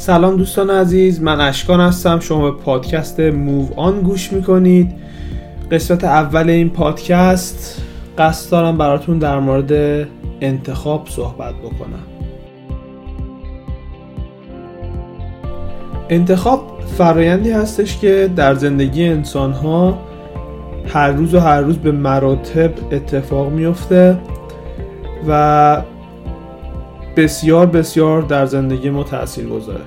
سلام دوستان عزیز، من اشکان هستم. شما به پادکست موو آن گوش میکنید. قسمت اول این پادکست قصد دارم براتون در مورد انتخاب صحبت بکنم. انتخاب فرایندی هستش که در زندگی انسان‌ها هر روز به مراتب اتفاق میفته و بسیار بسیار در زندگی ما تأثیر گذاره.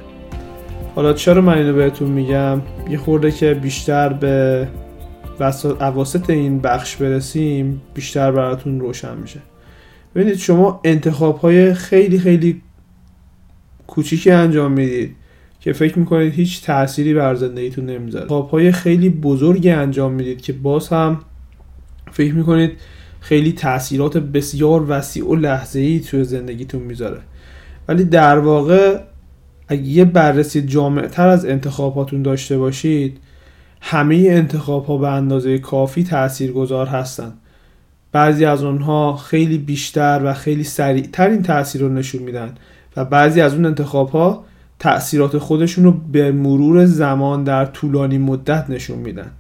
حالا چرا من اینو بهتون میگم؟ یه خورده که بیشتر به اواسط این بخش برسیم بیشتر براتون روشن میشه. ببینید، شما انتخاب‌های خیلی خیلی کوچیکی انجام میدید که فکر میکنید هیچ تأثیری بر زندگیتون نمیذاره. انتخاب‌های خیلی بزرگی انجام میدید که باز هم فکر میکنید خیلی تأثیرات بسیار وسیع و لحظه‌ای توی زندگیتون میذاره، ولی در واقع اگه یه بررسی جامع‌تر از انتخاباتون داشته باشید، همه انتخاب‌ها به اندازه کافی تأثیرگذار هستن. بعضی از اونها خیلی بیشتر و خیلی سریعتر این تأثیر رو نشون میدن و بعضی از اون انتخاب‌ها تأثیرات خودشون رو به مرور زمان در طولانی مدت نشون میدن.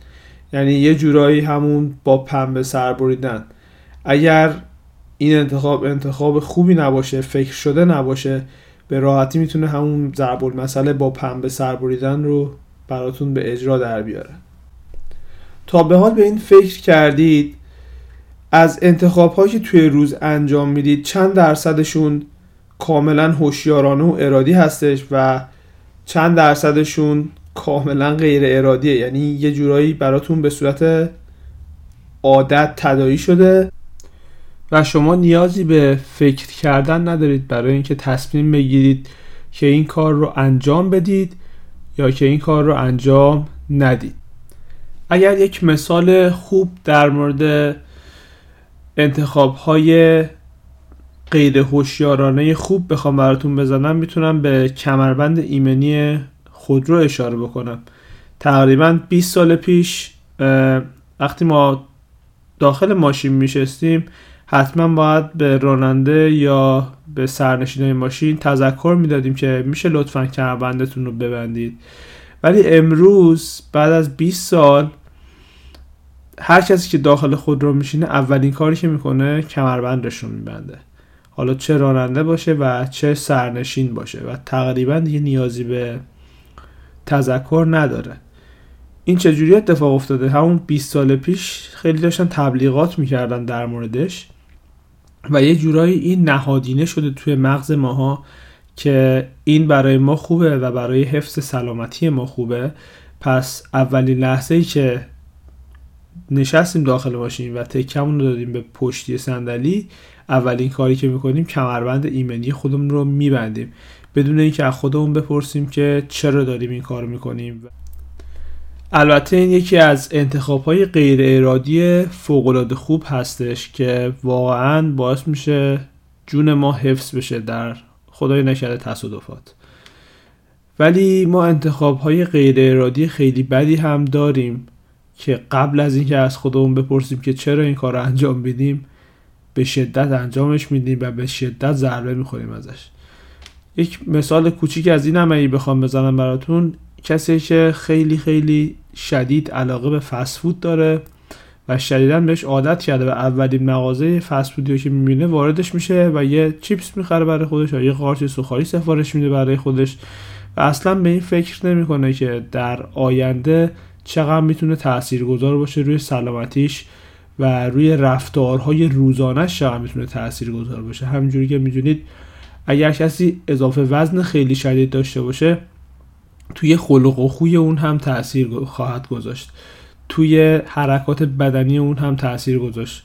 یعنی یه جورایی همون با پنبه سر بریدن. اگر این انتخاب خوبی نباشه، فکر شده نباشه، به راحتی میتونه همون ضرب المثل با پنبه سر بریدن رو براتون به اجرا در بیاره. تا به حال به این فکر کردید از انتخاب‌هایی که توی روز انجام میدید چند درصدشون کاملا هوشیارانه و ارادی هستش و چند درصدشون کاملا غیر ارادیه؟ یعنی یه جورایی براتون به صورت عادت تداعی شده و شما نیازی به فکر کردن ندارید برای اینکه تصمیم بگیرید که این کار رو انجام بدید یا که این کار رو انجام ندید. اگر یک مثال خوب در مورد انتخاب‌های غیر هوشیارانه خوب بخوام براتون بزنم، میتونم به کمربند ایمنی خودرو اشاره بکنم. تقریباً 20 سال پیش وقتی ما داخل ماشین میشستیم، حتما باید به راننده یا به سرنشینای ماشین تذکر میدادیم که میشه لطفاً کمربندتون رو ببندید. ولی امروز بعد از 20 سال هر کسی که داخل خودرو میشینه اولین کاری که میکنه کمربندش رو میبنده. حالا چه راننده باشه و چه سرنشین باشه و تقریباً دیگه نیازی به تذکر نداره. این چجوری اتفاق افتاده؟ همون 20 سال پیش خیلی داشتن تبلیغات میکردن در موردش و یه جورایی این نهادینه شده توی مغز ماها که این برای ما خوبه و برای حفظ سلامتی ما خوبه. پس اولین لحظه‌ای که نشستیم داخل ماشین و تکمون رو دادیم به پشتی صندلی، اولین کاری که میکنیم کمربند ایمنی خودمون رو میبندیم بدون اینکه از خودمون بپرسیم که چرا داریم این کارو میکنیم. البته این یکی از انتخاب‌های غیر ارادی فوق‌العاده خوب هستش که واقعاً باعث میشه جون ما حفظ بشه در خدای نکرده تصادفات. ولی ما انتخاب‌های غیر ارادی خیلی بدی هم داریم که قبل از اینکه از خودمون بپرسیم که چرا این کار رو انجام بدیم، به شدت انجامش میدیم و به شدت ضربه میخوریم ازش. یک مثال کوچیک از این هم اگه بخوام بزنم براتون، کسی که خیلی خیلی شدید علاقه به فست فود داره و شدیداً بهش عادت کرده و اولین مغازه فست فودی که میبینه واردش میشه و یه چیپس میخره برای خودش یا یه قارچ سوخاری سفارش میده برای خودش و اصلاً به این فکر نمیکنه که در آینده چقدر میتونه تاثیرگذار باشه روی سلامتیش و روی رفتارهای روزانه‌اش چقدر میتونه تاثیرگذار باشه. همونجوری که میدونید اگر کسی اضافه وزن خیلی شدید داشته باشه، توی خلق و خوی اون هم تأثیر خواهد گذاشت، توی حرکات بدنی اون هم تأثیر گذاشت،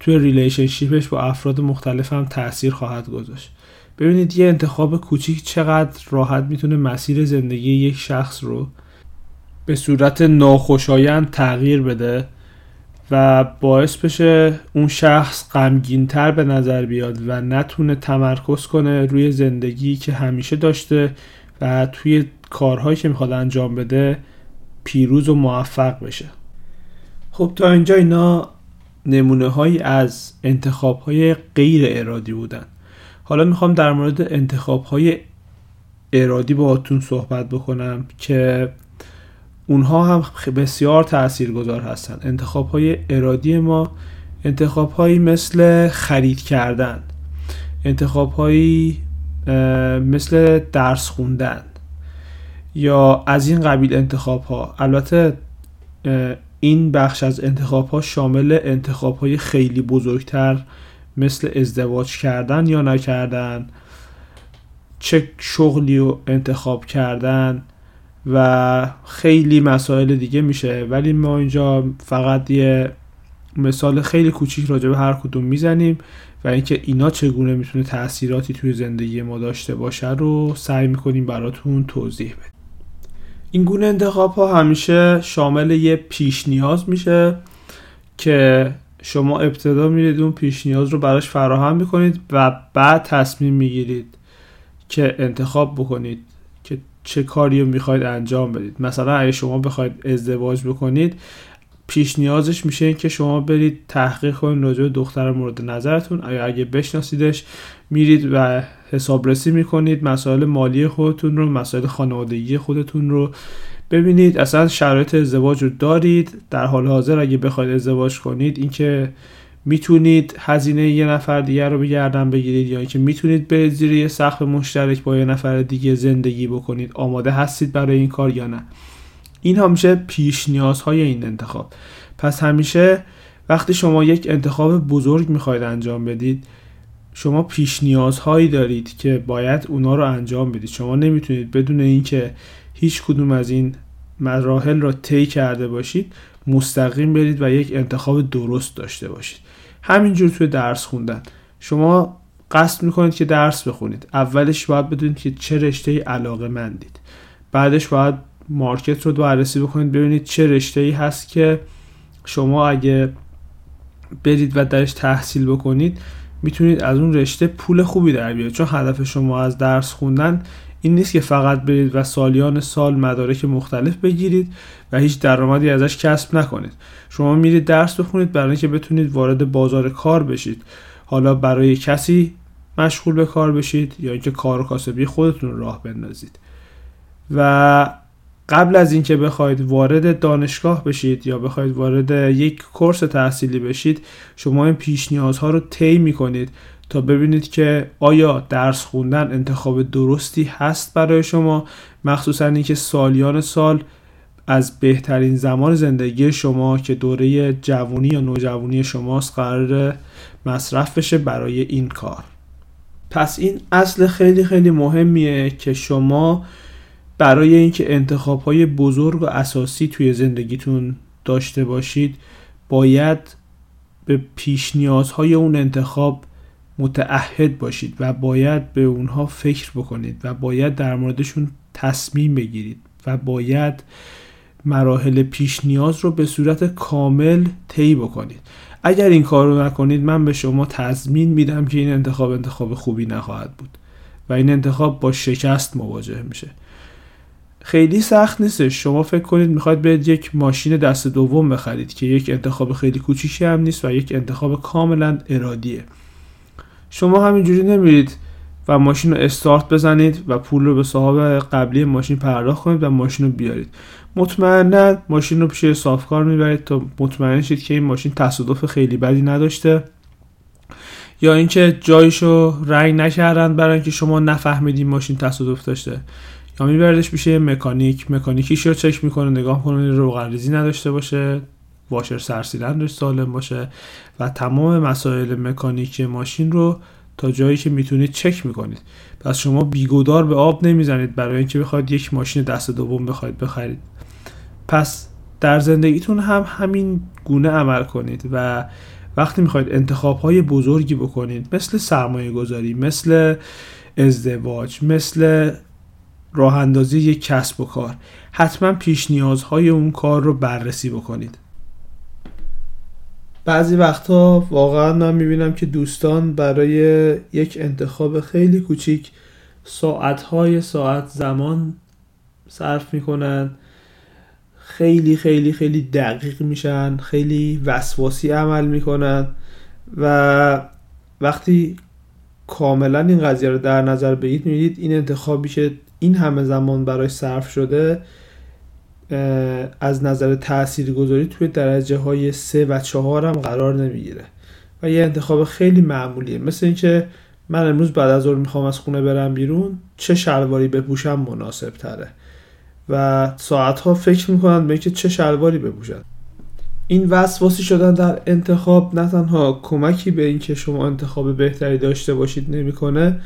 توی ریلیشنشیپش با افراد مختلف هم تأثیر خواهد گذاشت. ببینید یه انتخاب کوچیک چقدر راحت میتونه مسیر زندگی یک شخص رو به صورت ناخوشایند تغییر بده و باعث بشه اون شخص غمگین‌تر به نظر بیاد و نتونه تمرکز کنه روی زندگی که همیشه داشته و توی کارهایی که میخواد انجام بده پیروز و موفق بشه. خب تا اینجا اینا نمونه هایی از انتخاب های غیر ارادی بودن. حالا میخوام در مورد انتخاب های ارادی باهاتون صحبت بکنم که اونها هم بسیار تاثیرگذار هستند. انتخاب‌های ارادی ما انتخاب‌هایی مثل خرید کردن، انتخاب‌هایی مثل درس خوندن یا از این قبیل انتخاب‌ها. البته این بخش از انتخاب‌ها شامل انتخاب‌های خیلی بزرگتر مثل ازدواج کردن یا نکردن، چه شغلی رو انتخاب کردن و خیلی مسائل دیگه میشه، ولی ما اینجا فقط یه مثال خیلی کوچیک راجع به هر کدوم میزنیم و اینکه اینا چگونه میتونه تأثیراتی توی زندگی ما داشته باشه رو سعی میکنیم براتون توضیح بدیم. این گونه انتخاب ها همیشه شامل یه پیش نیاز میشه که شما ابتدا میرید اون پیش نیاز رو براش فراهم میکنید و بعد تصمیم میگیرید که انتخاب بکنید که چه کاری رو میخواید انجام بدید. مثلا اگه شما بخواید ازدواج بکنید، پیش نیازش میشه این که شما برید تحقیق کنید راجع به دختر مورد نظرتون، اگه بشناسیدش میرید و حسابرسی میکنید، مسائل مالی خودتون رو، مسائل خانوادگی خودتون رو ببینید، اصلا شرایط ازدواج رو دارید. در حال حاضر اگه بخواید ازدواج کنید، اینکه میتونید هزینه یه نفر دیگر رو به گردن بگیرید یا اینکه میتونید به زیر یه سقف مشترک با یه نفر دیگه زندگی بکنید، آماده هستید برای این کار یا نه. این همیشه پیش نیازهای این انتخاب. پس همیشه وقتی شما یک انتخاب بزرگ میخواید انجام بدید، شما پیش نیازهایی دارید که باید اونا رو انجام بدید. شما نمیتونید بدون اینکه هیچ کدوم از این مراحل را طی کرده باشید مستقیم برید و یک انتخاب درست داشته باشید. همینجور توی درس خوندن، شما قصد میکنید که درس بخونید، اولش باید بدونید که چه رشته‌ای علاقه مندید، بعدش باید مارکت رو بررسی بکنید ببینید چه رشته‌ای هست که شما اگه برید و درش تحصیل بکنید میتونید از اون رشته پول خوبی در بیارید. چون هدف شما از درس خوندن این نیست که فقط برید و سالیان سال مدارک مختلف بگیرید و هیچ درآمدی ازش کسب نکنید. شما میرید درس بخونید برای اینکه بتونید وارد بازار کار بشید، حالا برای کسی مشغول به کار بشید یا اینکه کار و کاسبی خودتون راه بندازید. و قبل از اینکه بخواید وارد دانشگاه بشید یا بخواید وارد یک کورس تحصیلی بشید، شما این پیش نیازها رو طی میکنید تا ببینید که آیا درس خوندن انتخاب درستی هست برای شما، مخصوصا اینکه سالیان سال از بهترین زمان زندگی شما که دوره جوانی یا نوجوانی شماست قرار مصرف بشه برای این کار. پس این اصل خیلی خیلی مهمیه که شما برای اینکه انتخاب‌های بزرگ و اساسی توی زندگیتون داشته باشید باید به پیش نیازهای اون انتخاب متعهد باشید و باید به اونها فکر بکنید و باید در موردشون تصمیم بگیرید و باید مراحل پیش نیاز رو به صورت کامل طی بکنید. اگر این کار رو نکنید، من به شما تضمین میدم که این انتخاب خوبی نخواهد بود و این انتخاب با شکست مواجه میشه. خیلی سخت نیست. شما فکر کنید میخواید برید یک ماشین دست دوم بخرید که یک انتخاب خیلی کوچیکی هم نیست و یک انتخاب کاملا ارادیه. شما همینجوری نمیرید و ماشین رو استارت بزنید و پول رو به صاحب قبلی ماشین پرداخت کنید و ماشین رو بیارید. مطمئنا ماشین رو پیش صافکار میبرید تا مطمئن شید که این ماشین تصادف خیلی بدی نداشته یا اینکه جایشو رنگ نکردن برای اینکه شما نفهمیدین ماشین تصادف داشته. یا میبردش پیش یه مکانیکیش رو چک میکنه، نگاه کنه روغن ریزی نداشته باشه، واشر سرسیلندرش سالم باشه و تمام مسائل مکانیکی ماشین رو تا جایی که میتونید چک میکنید. پس شما بیگودار به آب نمیزنید برای اینکه بخواید یک ماشین دست دوم بخواید بخرید. پس در زندگیتون هم همین گونه عمل کنید و وقتی میخواید انتخاب‌های بزرگی بکنید، مثل سرمایه گذاری، مثل ازدواج، مثل راه اندازی یک کسب و کار، حتما پیش نیازهای اون کار رو بررسی بکنید. بعضی وقتا واقعا من میبینم که دوستان برای یک انتخاب خیلی کوچیک ساعتهای ساعت زمان صرف میکنن، خیلی خیلی خیلی دقیق میشن، خیلی وسواسی عمل میکنن و وقتی کاملا این قضیه رو در نظر بگیرید، می‌بینید این انتخابی که این همه زمان براش صرف شده از نظر تاثیرگذاری توی درجه های 3 و 4 هم قرار نمیگیره و یه انتخاب خیلی معمولیه، مثل اینکه من امروز بعد از ظهر میخوام از خونه برم بیرون چه شلواری بپوشم مناسب تره و ساعتها فکر میکنن به اینکه چه شلواری بپوشن. این وسواسی شدن در انتخاب نه تنها کمکی به اینکه شما انتخاب بهتری داشته باشید نمیکنه،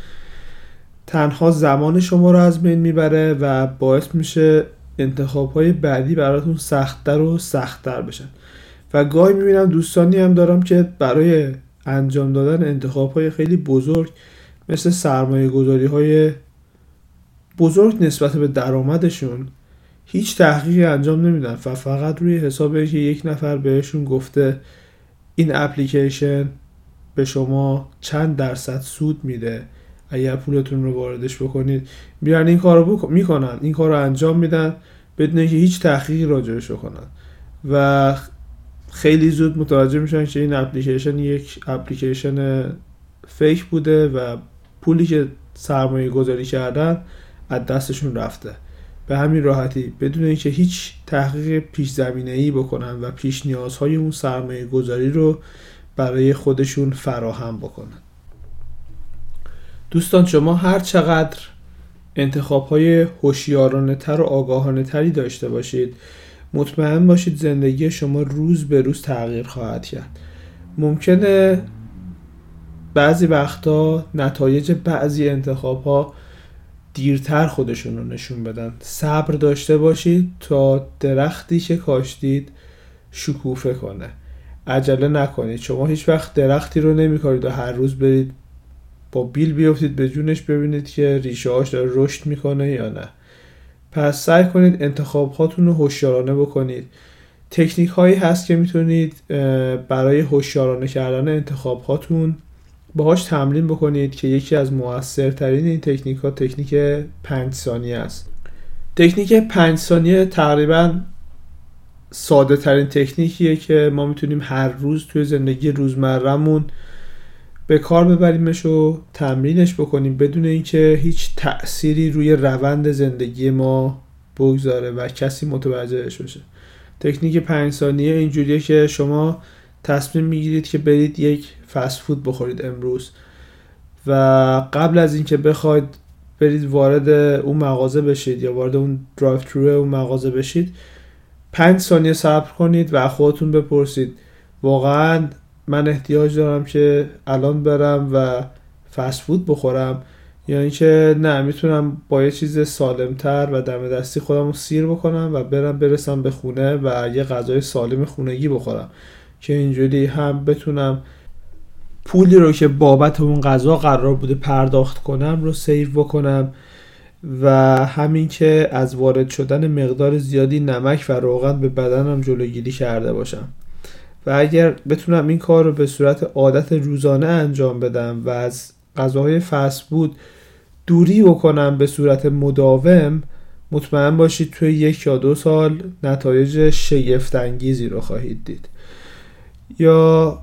تنها زمان شما رو از بین میبره و باعث میشه انتخاب‌های بعدی براتون سخت‌تر و سخت‌تر بشن. و گاهی می‌بینم دوستانی هم دارم که برای انجام دادن انتخاب‌های خیلی بزرگ مثل سرمایه‌گذاری‌های بزرگ نسبت به درآمدشون هیچ تحقیقی انجام نمیدن، فقط روی حسابی که یک نفر بهشون گفته این اپلیکیشن به شما چند درصد سود میده اگر پولتون رو واردش بکنید، میرن این کارو میکنن، این کارو انجام میدن بدون اینکه هیچ تحقیقی راجعش کنن و خیلی زود متوجه میشن که این اپلیکیشن یک اپلیکیشن فیک بوده و پولی که سرمایه گذاری کردن از دستشون رفته. به همین راحتی بدون اینکه هیچ تحقیق پیش زمینه‌ای بکنن و پیش نیازهای اون سرمایه گذاری رو برای خودشون فراهم بکنن. دوستان شما هر چقدر انتخاب‌های هوشیارانه‌تر و آگاهانه‌تری داشته باشید، مطمئن باشید زندگی شما روز به روز تغییر خواهد کرد. ممکنه بعضی وقتا نتایج بعضی انتخاب‌ها دیرتر خودشون رو نشون بدن. صبر داشته باشید تا درختی که کاشتید شکوفه کنه. عجله نکنید. شما هیچ وقت درختی رو نمی‌کارید و هر روز برید با بیل بیافتید به جونش ببینید که ریشه هاش داره رشد میکنه یا نه. پس سعی کنید انتخاب هاتون رو هوشیارانه بکنید. تکنیک هایی هست که میتونید برای هوشیارانه کردن انتخاب هاتون باهاش تمرین بکنید که یکی از موثرترین این تکنیک ها تکنیک 5 ثانیه است. تکنیک 5 ثانیه تقریبا ساده ترین تکنیکیه که ما میتونیم هر روز توی زندگی روزمرهمون به کار ببریمش و تمرینش بکنیم بدون اینکه هیچ تأثیری روی روند زندگی ما بگذاره و کسی متوجهش بشه. تکنیک 5 ثانیه اینجوریه که شما تصمیم میگیرید که برید یک فست فود بخورید امروز و قبل از اینکه بخواید برید وارد اون مغازه بشید یا وارد اون درایو ترو اون مغازه بشید 5 ثانیه صبر کنید و خودتون بپرسید واقعاً من احتیاج دارم که الان برم و فست فود بخورم یا اینکه نه میتونم با یه چیز سالمتر و دم دستی خودم رو سیر بکنم و برسم به خونه و یه غذای سالم خونگی بخورم که اینجوری هم بتونم پولی رو که بابت اون غذا قرار بوده پرداخت کنم رو سیو بکنم و همین که از وارد شدن مقدار زیادی نمک و روغن به بدنم جلوگیری کرده باشم. و اگر بتونم این کار رو به صورت عادت روزانه انجام بدم و از غذاهای فست فود دوری بکنم به صورت مداوم، مطمئن باشید توی 1 یا 2 سال نتایج شگفت‌انگیزی رو خواهید دید. یا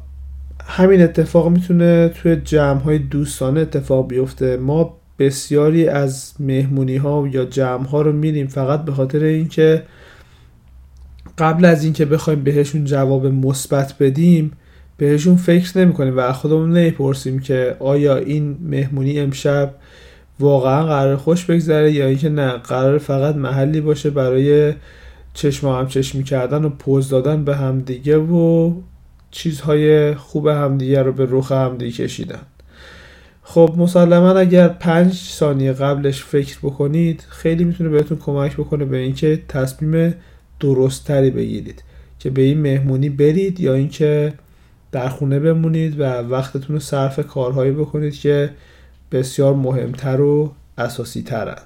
همین اتفاق میتونه توی جمع‌های دوستانه اتفاق بیفته. ما بسیاری از مهمونی‌ها یا جمع‌ها رو میریم فقط به خاطر اینکه قبل از اینکه بخوایم بهشون جواب مثبت بدیم بهشون فکر نمی‌کنیم و خودمون نمی‌پرسیم که آیا این مهمونی امشب واقعا قرار خوش بگذره یا اینکه نه قرار فقط محلی باشه برای چشم هم چشمی کردن و پوز دادن به همدیگه و چیزهای خوب همدیگه رو به رخ همدیگه کشیدن. خب مسلماً اگر 5 ثانیه قبلش فکر بکنید خیلی میتونه بهتون کمک بکنه به اینکه تصمیم درست‌تری بگیرید که به این مهمونی برید یا اینکه در خونه بمونید و وقتتون رو صرف کارهایی بکنید که بسیار مهمتر و اساسی ترن.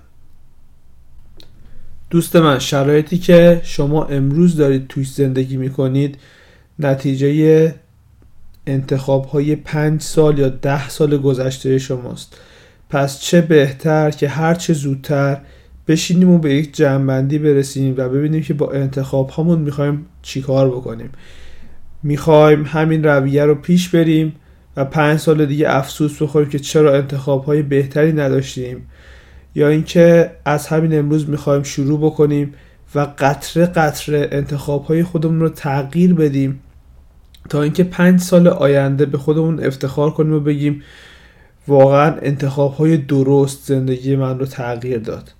دوست من شرایطی که شما امروز دارید توش زندگی میکنید نتیجه انتخابهای 5 سال یا 10 سال گذشته شماست. پس چه بهتر که هر چه زودتر بشینیم و به یک جمع‌بندی برسیم و ببینیم که با انتخاب هامون میخوایم چی کار بکنیم. میخوایم همین رویه رو پیش بریم و 5 سال دیگه افسوس بخوریم که چرا انتخاب‌های بهتری نداشتیم، یا اینکه از همین امروز می‌خوایم شروع بکنیم و قطره قطره انتخاب‌های خودمون رو تغییر بدیم تا اینکه 5 سال آینده به خودمون افتخار کنیم و بگیم واقعا انتخاب‌های درست زندگی من رو تغییر داد.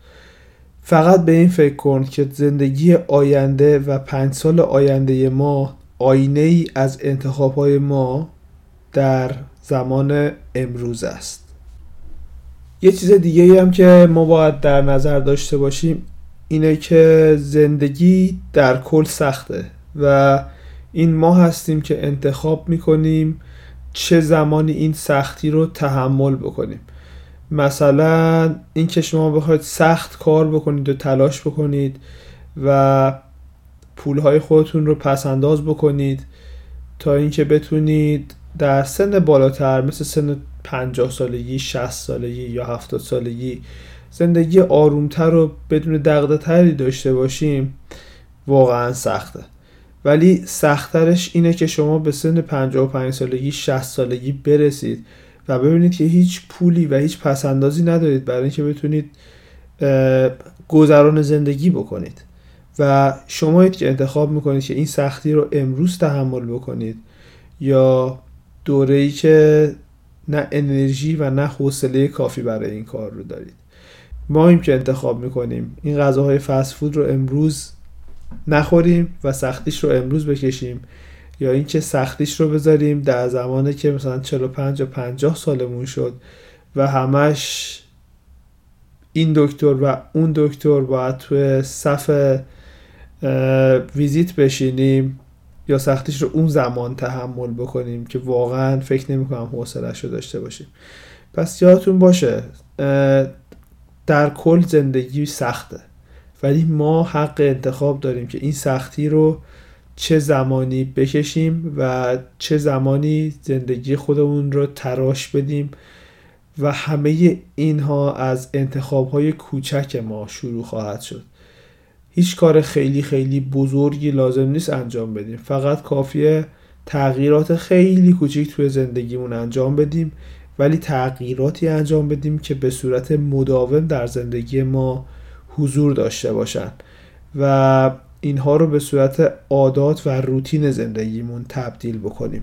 فقط به این فکر کن که زندگی آینده و 5 سال آینده ما آینه ای از انتخاب‌های ما در زمان امروز است. یه چیز دیگه ای هم که ما باید در نظر داشته باشیم اینه که زندگی در کل سخته و این ما هستیم که انتخاب میکنیم چه زمانی این سختی رو تحمل بکنیم. مثلا این که شما بخواید سخت کار بکنید و تلاش بکنید و پولهای خودتون رو پس انداز بکنید تا اینکه بتونید در سن بالاتر مثل سن 50 سالگی، 60 سالگی یا 70 سالگی زندگی آرومتر و بدون دغدغه‌تری داشته باشیم واقعا سخته. ولی سخت‌ترش اینه که شما به سن 55 سالگی، 60 سالگی برسید و ببینید که هیچ پولی و هیچ پسندازی ندارید برای اینکه بتونید گذران زندگی بکنید و شمایید که انتخاب میکنید که این سختی رو امروز تحمل بکنید یا دوره‌ای که نه انرژی و نه حوصله کافی برای این کار رو دارید. ما هم که انتخاب میکنیم این غذاهای فست فود رو امروز نخوریم و سختیش رو امروز بکشیم یا اینکه سختیش رو بذاریم در زمانی که مثلا 45 و 50 سالمون شد و همش این دکتر و اون دکتر باید توی صف ویزیت بشینیم یا سختیش رو اون زمان تحمل بکنیم که واقعا فکر نمی‌کنم حوصله‌اش رو داشته باشیم. پس یادتون باشه در کل زندگی سخته ولی ما حق انتخاب داریم که این سختی رو چه زمانی بکشیم و چه زمانی زندگی خودمون رو تراش بدیم و همه اینها از انتخاب‌های کوچک ما شروع خواهد شد. هیچ کار خیلی خیلی بزرگی لازم نیست انجام بدیم، فقط کافیه تغییرات خیلی کوچیک توی زندگیمون انجام بدیم ولی تغییراتی انجام بدیم که به صورت مداوم در زندگی ما حضور داشته باشن و اینها رو به صورت عادات و روتین زندگیمون تبدیل بکنیم.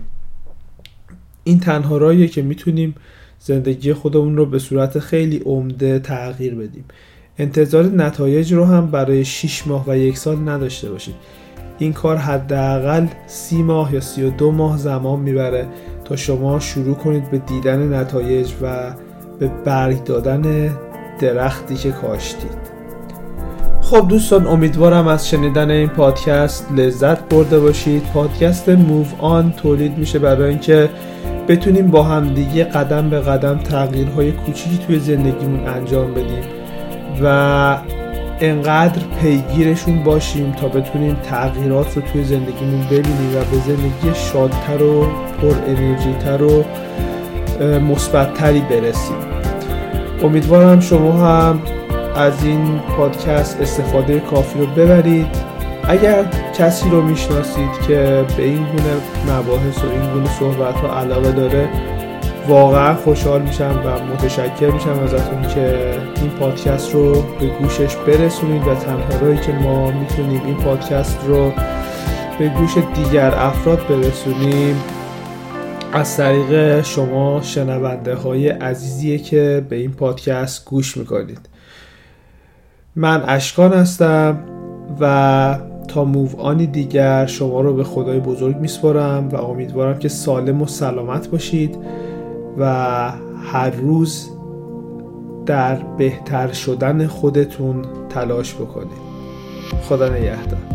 این تنها راهیه که میتونیم زندگی خودمون رو به صورت خیلی عمده تغییر بدیم. انتظار نتایج رو هم برای 6 ماه و 1 سال نداشته باشید. این کار حداقل 30 ماه یا 32 ماه زمان میبره تا شما شروع کنید به دیدن نتایج و به برگ دادن درختی که کاشتید. خب دوستان، امیدوارم از شنیدن این پادکست لذت برده باشید. پادکست Move On تولید میشه برای اینکه بتونیم با همدیگه قدم به قدم تغییرهای کوچیکی توی زندگیمون انجام بدیم و انقدر پیگیرشون باشیم تا بتونیم تغییرات رو توی زندگیمون ببینیم و به زندگی شادتر و پر انرژیتر و مثبت‌تری برسیم. امیدوارم شما هم از این پادکست استفاده کافی رو ببرید. اگر کسی رو میشناسید که به این گونه مباحث و این گونه صحبت‌ها علاقه داره واقعا خوشحال میشم و متشکر میشم ازتون که این پادکست رو به گوشش برسونید و تنها راهی که ما میتونیم این پادکست رو به گوش دیگر افراد برسونیم از طریق شما شنونده های عزیزیه که به این پادکست گوش میکنید. من اشکان هستم و تا Move On دیگر شما رو به خدای بزرگ میسپارم و امیدوارم که سالم و سلامت باشید و هر روز در بهتر شدن خودتون تلاش بکنید. خدا نگهدار.